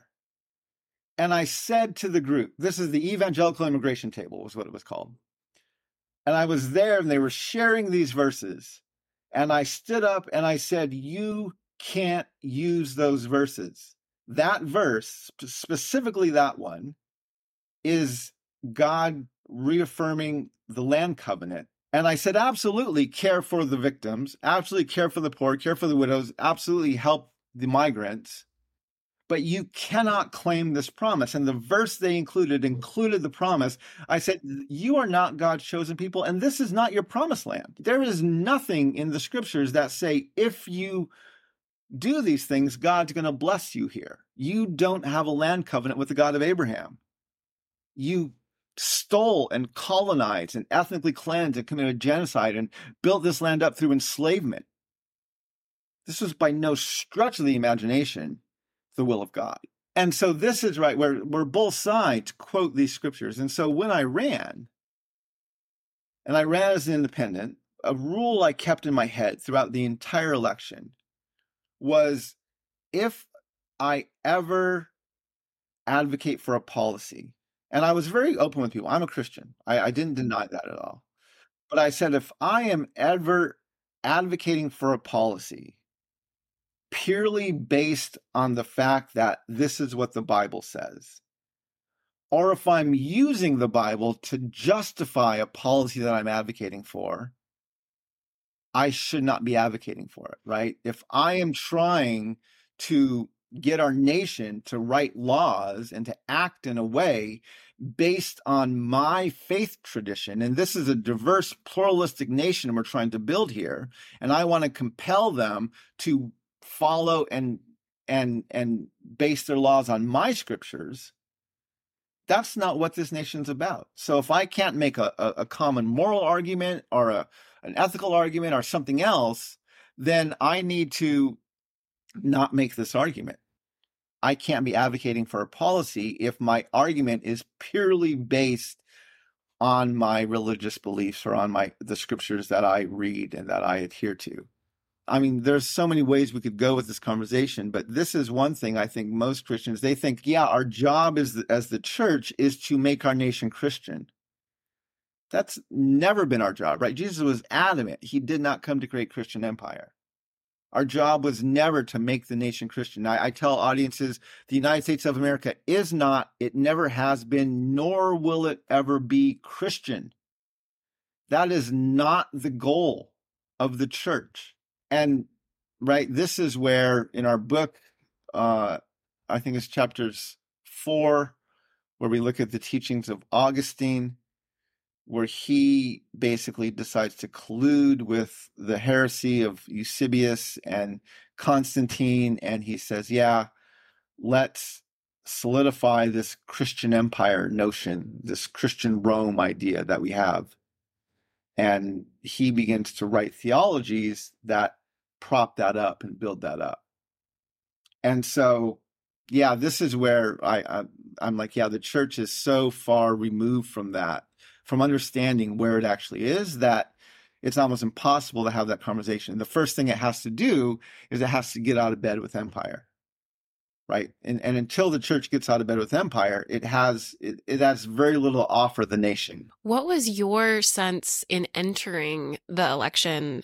And I said to the group, this is the Evangelical Immigration Table was what it was called. And I was there and they were sharing these verses. And I stood up and I said, you can't use those verses. That verse, specifically that one, is God reaffirming the land covenant. And I said, absolutely care for the victims, absolutely care for the poor, care for the widows, absolutely help the migrants. But you cannot claim this promise. And the verse they included the promise. I said, you are not God's chosen people, and this is not your promised land. There is nothing in the scriptures that say, if you do these things, God's going to bless you here. You don't have a land covenant with the God of Abraham. You stole and colonized and ethnically cleansed and committed genocide and built this land up through enslavement. This was by no stretch of the imagination the will of God. And so this is right where both sides quote these scriptures. And so when I ran, and I ran as an independent, a rule I kept in my head throughout the entire election was, if I ever advocate for a policy, and I was very open with people. I'm a Christian. I didn't deny that at all. But I said, if I am ever advocating for a policy purely based on the fact that this is what the Bible says, or if I'm using the Bible to justify a policy that I'm advocating for, I should not be advocating for it, right? If I am trying to get our nation to write laws and to act in a way based on my faith tradition, and this is a diverse, pluralistic nation we're trying to build here, and I want to compel them to follow and base their laws on my scriptures, that's not what this nation's about. So if I can't make a common moral argument or an ethical argument or something else, then I need to not make this argument. I can't be advocating for a policy if my argument is purely based on my religious beliefs or on the scriptures that I read and that I adhere to. I mean, there's so many ways we could go with this conversation, but this is one thing I think most Christians, they think, yeah, our job as the church is to make our nation Christian. That's never been our job, right? Jesus was adamant. He did not come to create Christian empire. Our job was never to make the nation Christian. I tell audiences, the United States of America is not, it never has been, nor will it ever be Christian. That is not the goal of the church. And right, this is where in our book, I think it's chapters 4, where we look at the teachings of Augustine, where he basically decides to collude with the heresy of Eusebius and Constantine. And he says, yeah, let's solidify this Christian empire notion, this Christian Rome idea that we have. And he begins to write theologies that prop that up and build that up. And so, yeah, this is where I'm like, yeah, the church is so far removed from that, from understanding where it actually is, that it's almost impossible to have that conversation. The first thing it has to do is it has to get out of bed with empire, right? And until the church gets out of bed with empire, it has very little to offer the nation. What was your sense in entering the election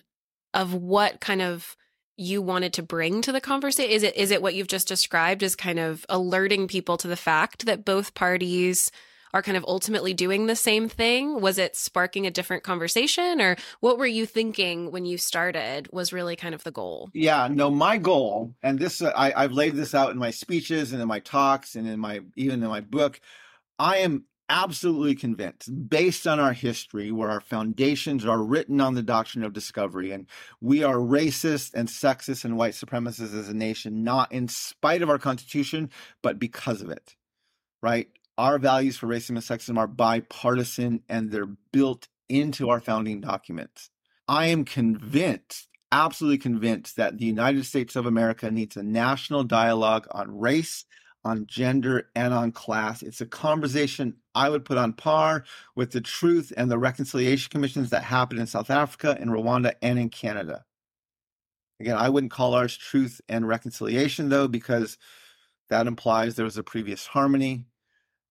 of what kind of you wanted to bring to the conversation? Is it what you've just described as kind of alerting people to the fact that both parties are kind of ultimately doing the same thing? Was it sparking a different conversation, or what were you thinking when you started was really kind of the goal? Yeah, no, my goal, and this I've laid this out in my speeches and in my talks and even in my book, I am absolutely convinced, based on our history, where our foundations are written on the doctrine of discovery, and we are racist and sexist and white supremacists as a nation, not in spite of our Constitution, but because of it, right? Our values for racism and sexism are bipartisan, and they're built into our founding documents. I am convinced, absolutely convinced, that the United States of America needs a national dialogue on race, on gender, and on class. It's a conversation I would put on par with the Truth and the Reconciliation Commissions that happened in South Africa, in Rwanda, and in Canada. Again, I wouldn't call ours Truth and Reconciliation, though, because that implies there was a previous harmony.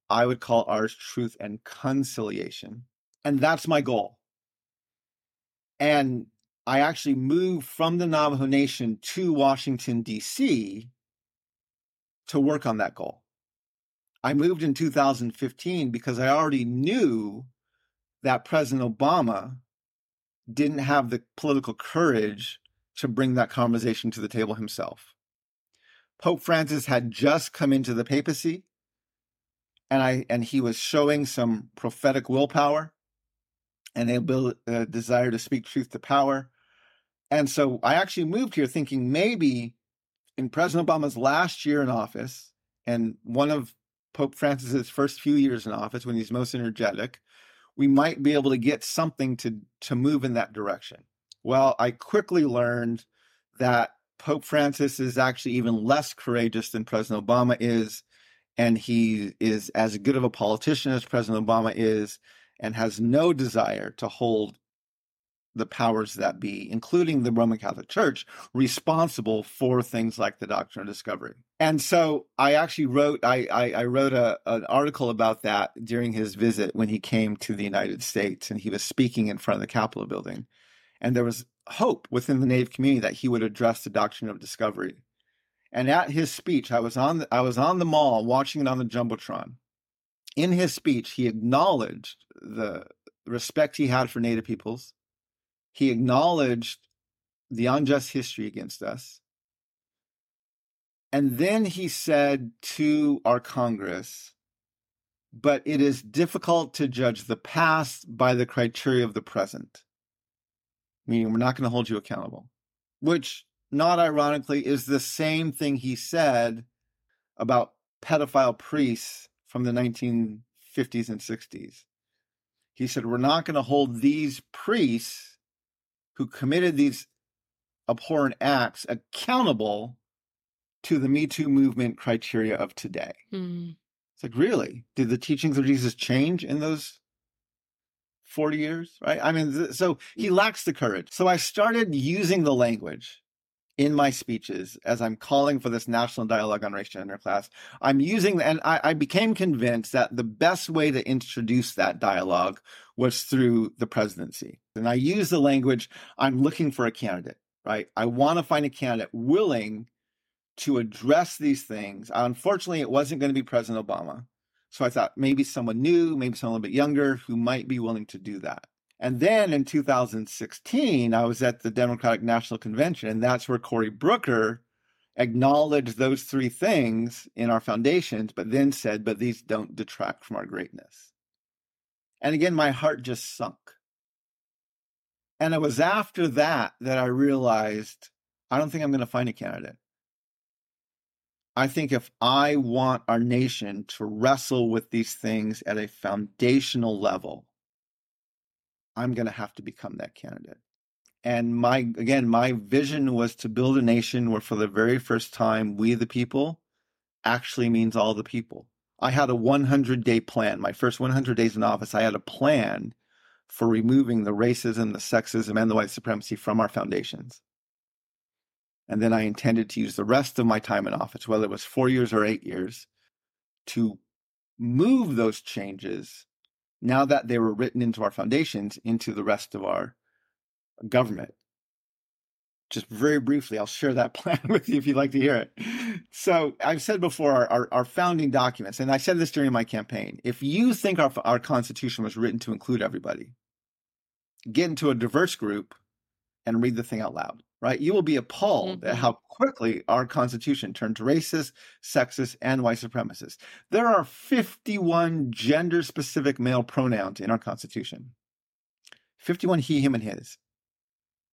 I would call ours Truth and Conciliation. And that's my goal. And I actually moved from the Navajo Nation to Washington, D.C. to work on that goal. I moved in 2015 because I already knew that President Obama didn't have the political courage to bring that conversation to the table himself. Pope Francis had just come into the papacy, and he was showing some prophetic willpower and a desire to speak truth to power. And so I actually moved here thinking maybe in President Obama's last year in office and one of Pope Francis's first few years in office, when he's most energetic, we might be able to get something to move in that direction. Well, I quickly learned that Pope Francis is actually even less courageous than President Obama is. And he is as good of a politician as President Obama is, and has no desire to hold the powers that be, including the Roman Catholic Church, responsible for things like the Doctrine of Discovery. And so I actually wrote I wrote an article about that during his visit when he came to the United States, and he was speaking in front of the Capitol building. And there was hope within the Native community that he would address the Doctrine of Discovery. And at his speech, I was on the mall watching it on the Jumbotron. In his speech, he acknowledged the respect he had for Native peoples. He acknowledged the unjust history against us. And then he said to our Congress, but it is difficult to judge the past by the criteria of the present. Meaning, we're not going to hold you accountable, which not ironically, is the same thing he said about pedophile priests from the 1950s and 60s. He said, we're not going to hold these priests who committed these abhorrent acts accountable to the Me Too movement criteria of today. Mm. It's like, really? Did the teachings of Jesus change in those 40 years, right? I mean, so he lacks the courage. So I started using the language in my speeches as I'm calling for this national dialogue on race, gender, class. I'm using, and I became convinced that the best way to introduce that dialogue was through the presidency. And I use the language, I'm looking for a candidate, right? I want to find a candidate willing to address these things. Unfortunately, it wasn't going to be President Obama. So I thought maybe someone new, maybe someone a little bit younger who might be willing to do that. And then in 2016, I was at the Democratic National Convention, and that's where Cory Booker acknowledged those three things in our foundations, but then said, but these don't detract from our greatness. And again, my heart just sunk. And it was after that that I realized, I don't think I'm going to find a candidate. I think if I want our nation to wrestle with these things at a foundational level, I'm going to have to become that candidate. And my vision was to build a nation where for the very first time, we the people actually means all the people. I had a 100-day plan. My first 100 days in office, I had a plan for removing the racism, the sexism, and the white supremacy from our foundations. And then I intended to use the rest of my time in office, whether it was 4 years or 8 years, to move those changes, now that they were written into our foundations, into the rest of our government. Just very briefly, I'll share that plan with you if you'd like to hear it. So I've said before, our founding documents, and I said this during my campaign, if you think our Constitution was written to include everybody, get into a diverse group and read the thing out loud. Right? You will be appalled at how quickly our Constitution turned racist, sexist, and white supremacist. There are 51 gender-specific male pronouns in our Constitution. 51 he, him, and his,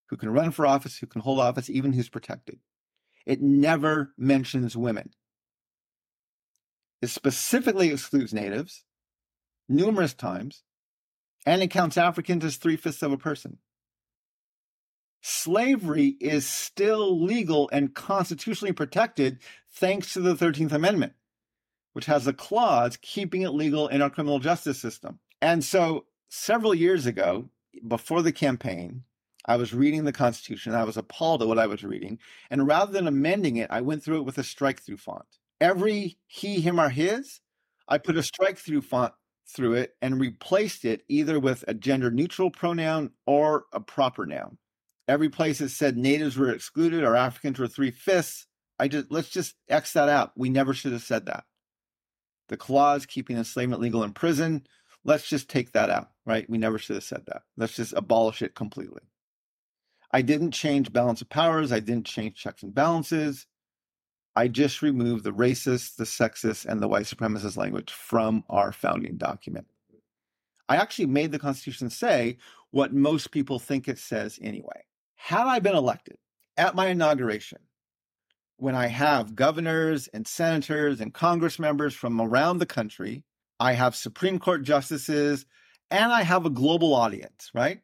who can run for office, who can hold office, even who's protected. It never mentions women. It specifically excludes natives numerous times, and it counts Africans as 3/5 of a person. Slavery is still legal and constitutionally protected thanks to the 13th Amendment, which has a clause keeping it legal in our criminal justice system. And so several years ago, before the campaign, I was reading the Constitution. I was appalled at what I was reading. And rather than amending it, I went through it with a strike-through font. Every he, him, or his, I put a strike-through font through it and replaced it either with a gender-neutral pronoun or a proper noun. Every place that said natives were excluded or Africans were 3/5, let's just X that out. We never should have said that. The clause keeping enslavement legal in prison, let's just take that out, right? We never should have said that. Let's just abolish it completely. I didn't change balance of powers. I didn't change checks and balances. I just removed the racist, the sexist, and the white supremacist language from our founding document. I actually made the Constitution say what most people think it says anyway. Had I been elected at my inauguration, when I have governors and senators and Congress members from around the country, I have Supreme Court justices, and I have a global audience, right?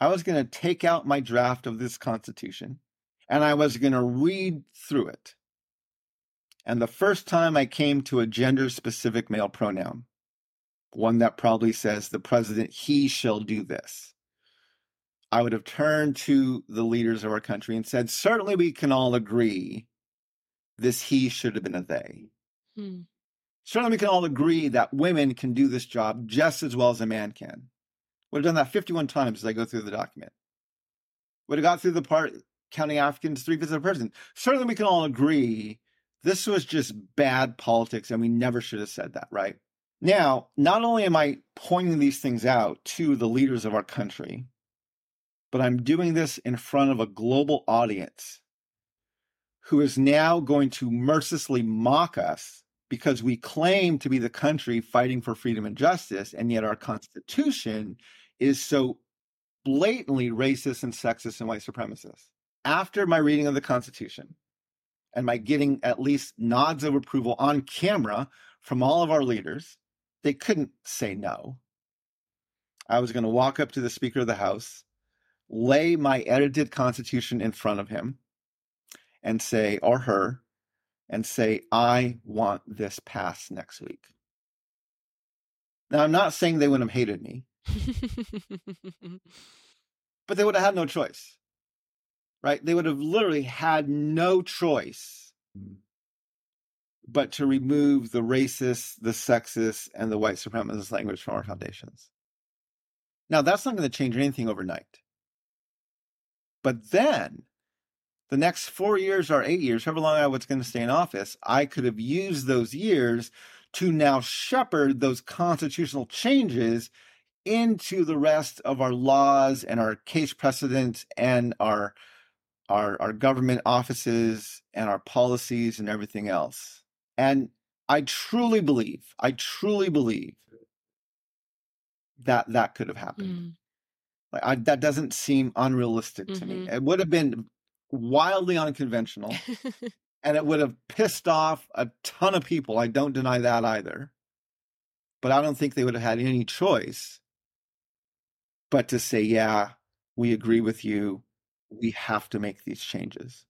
I was going to take out my draft of this Constitution, and I was going to read through it. And the first time I came to a gender-specific male pronoun, one that probably says the president, he shall do this, I would have turned to the leaders of our country and said, certainly we can all agree this he should have been a they. Hmm. Certainly we can all agree that women can do this job just as well as a man can. Would have done that 51 times as I go through the document. Would have got through the part counting Africans 3/5 of a person. Certainly we can all agree this was just bad politics and we never should have said that, right? Now, not only am I pointing these things out to the leaders of our country, but I'm doing this in front of a global audience who is now going to mercilessly mock us because we claim to be the country fighting for freedom and justice, and yet our Constitution is so blatantly racist and sexist and white supremacist. after my reading of the Constitution and my getting at least nods of approval on camera from all of our leaders, they couldn't say no. I was going to walk up to the Speaker of the House, lay my edited Constitution in front of him and say, or her, and say, I want this passed next week. Now, I'm not saying they wouldn't have hated me, but they would have had no choice, right? They would have literally had no choice but to remove the racist, the sexist, and the white supremacist language from our foundations. Now, that's not going to change anything overnight. But then the next 4 years or 8 years, however long I was going to stay in office, I could have used those years to now shepherd those constitutional changes into the rest of our laws and our case precedents and our government offices and our policies and everything else. And I truly believe that could have happened. Like that doesn't seem unrealistic to me. It would have been wildly unconventional, and it would have pissed off a ton of people. I don't deny that either, but I don't think they would have had any choice but to say, yeah, we agree with you. We have to make these changes,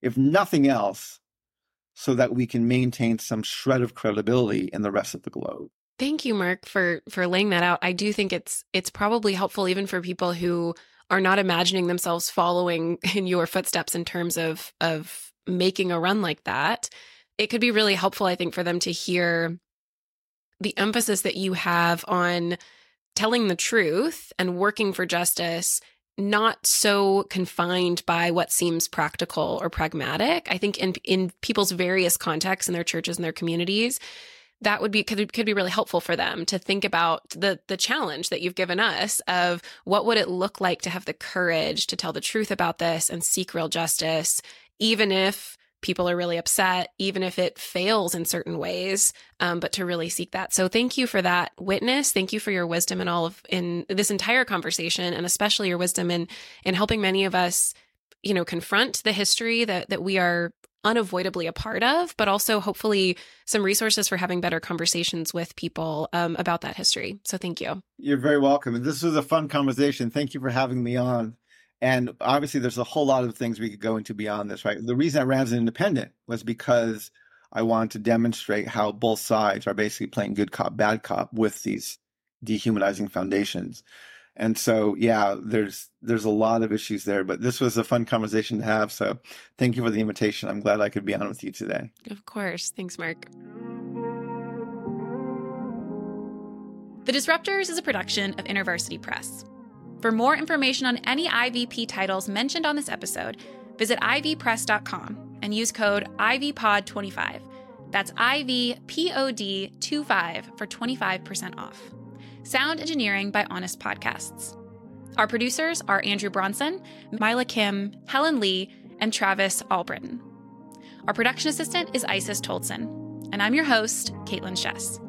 if nothing else, so that we can maintain some shred of credibility in the rest of the globe. Thank you, Mark, for laying that out. I do think it's probably helpful even for people who are not imagining themselves following in your footsteps in terms of making a run like that. It could be really helpful, I think, for them to hear the emphasis that you have on telling the truth and working for justice, not so confined by what seems practical or pragmatic. I think in people's various contexts, in their churches and their communities, that would be could be really helpful for them to think about the challenge that you've given us of what would it look like to have the courage to tell the truth about this and seek real justice, even if people are really upset, even if it fails in certain ways, but to really seek that. So thank you for that witness. Thank you for your wisdom in all of in this entire conversation, and especially your wisdom in helping many of us, confront the history that we are unavoidably a part of, but also hopefully some resources for having better conversations with people about that history. So thank you. You're very welcome. And this was a fun conversation. Thank you for having me on. And obviously there's a whole lot of things we could go into beyond this, right? The reason I ran as an independent was because I wanted to demonstrate how both sides are basically playing good cop, bad cop with these dehumanizing foundations. And so, yeah, there's a lot of issues there, but this was a fun conversation to have. So thank you for the invitation. I'm glad I could be on with you today. Of course. Thanks, Mark. The Disruptors is a production of InterVarsity Press. For more information on any IVP titles mentioned on this episode, visit ivpress.com and use code IVPOD25. That's IVPOD25 for 25% off. Sound engineering by Honest Podcasts. Our producers are Andrew Bronson, Myla Kim, Helen Lee, and Travis Albritton. Our production assistant is Isis Toldson, and I'm your host, Kaitlyn Schiess.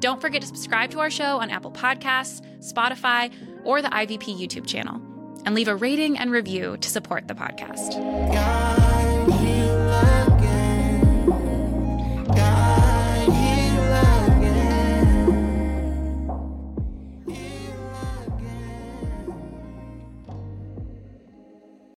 Don't forget to subscribe to our show on Apple Podcasts, Spotify, or the IVP YouTube channel, and leave a rating and review to support the podcast.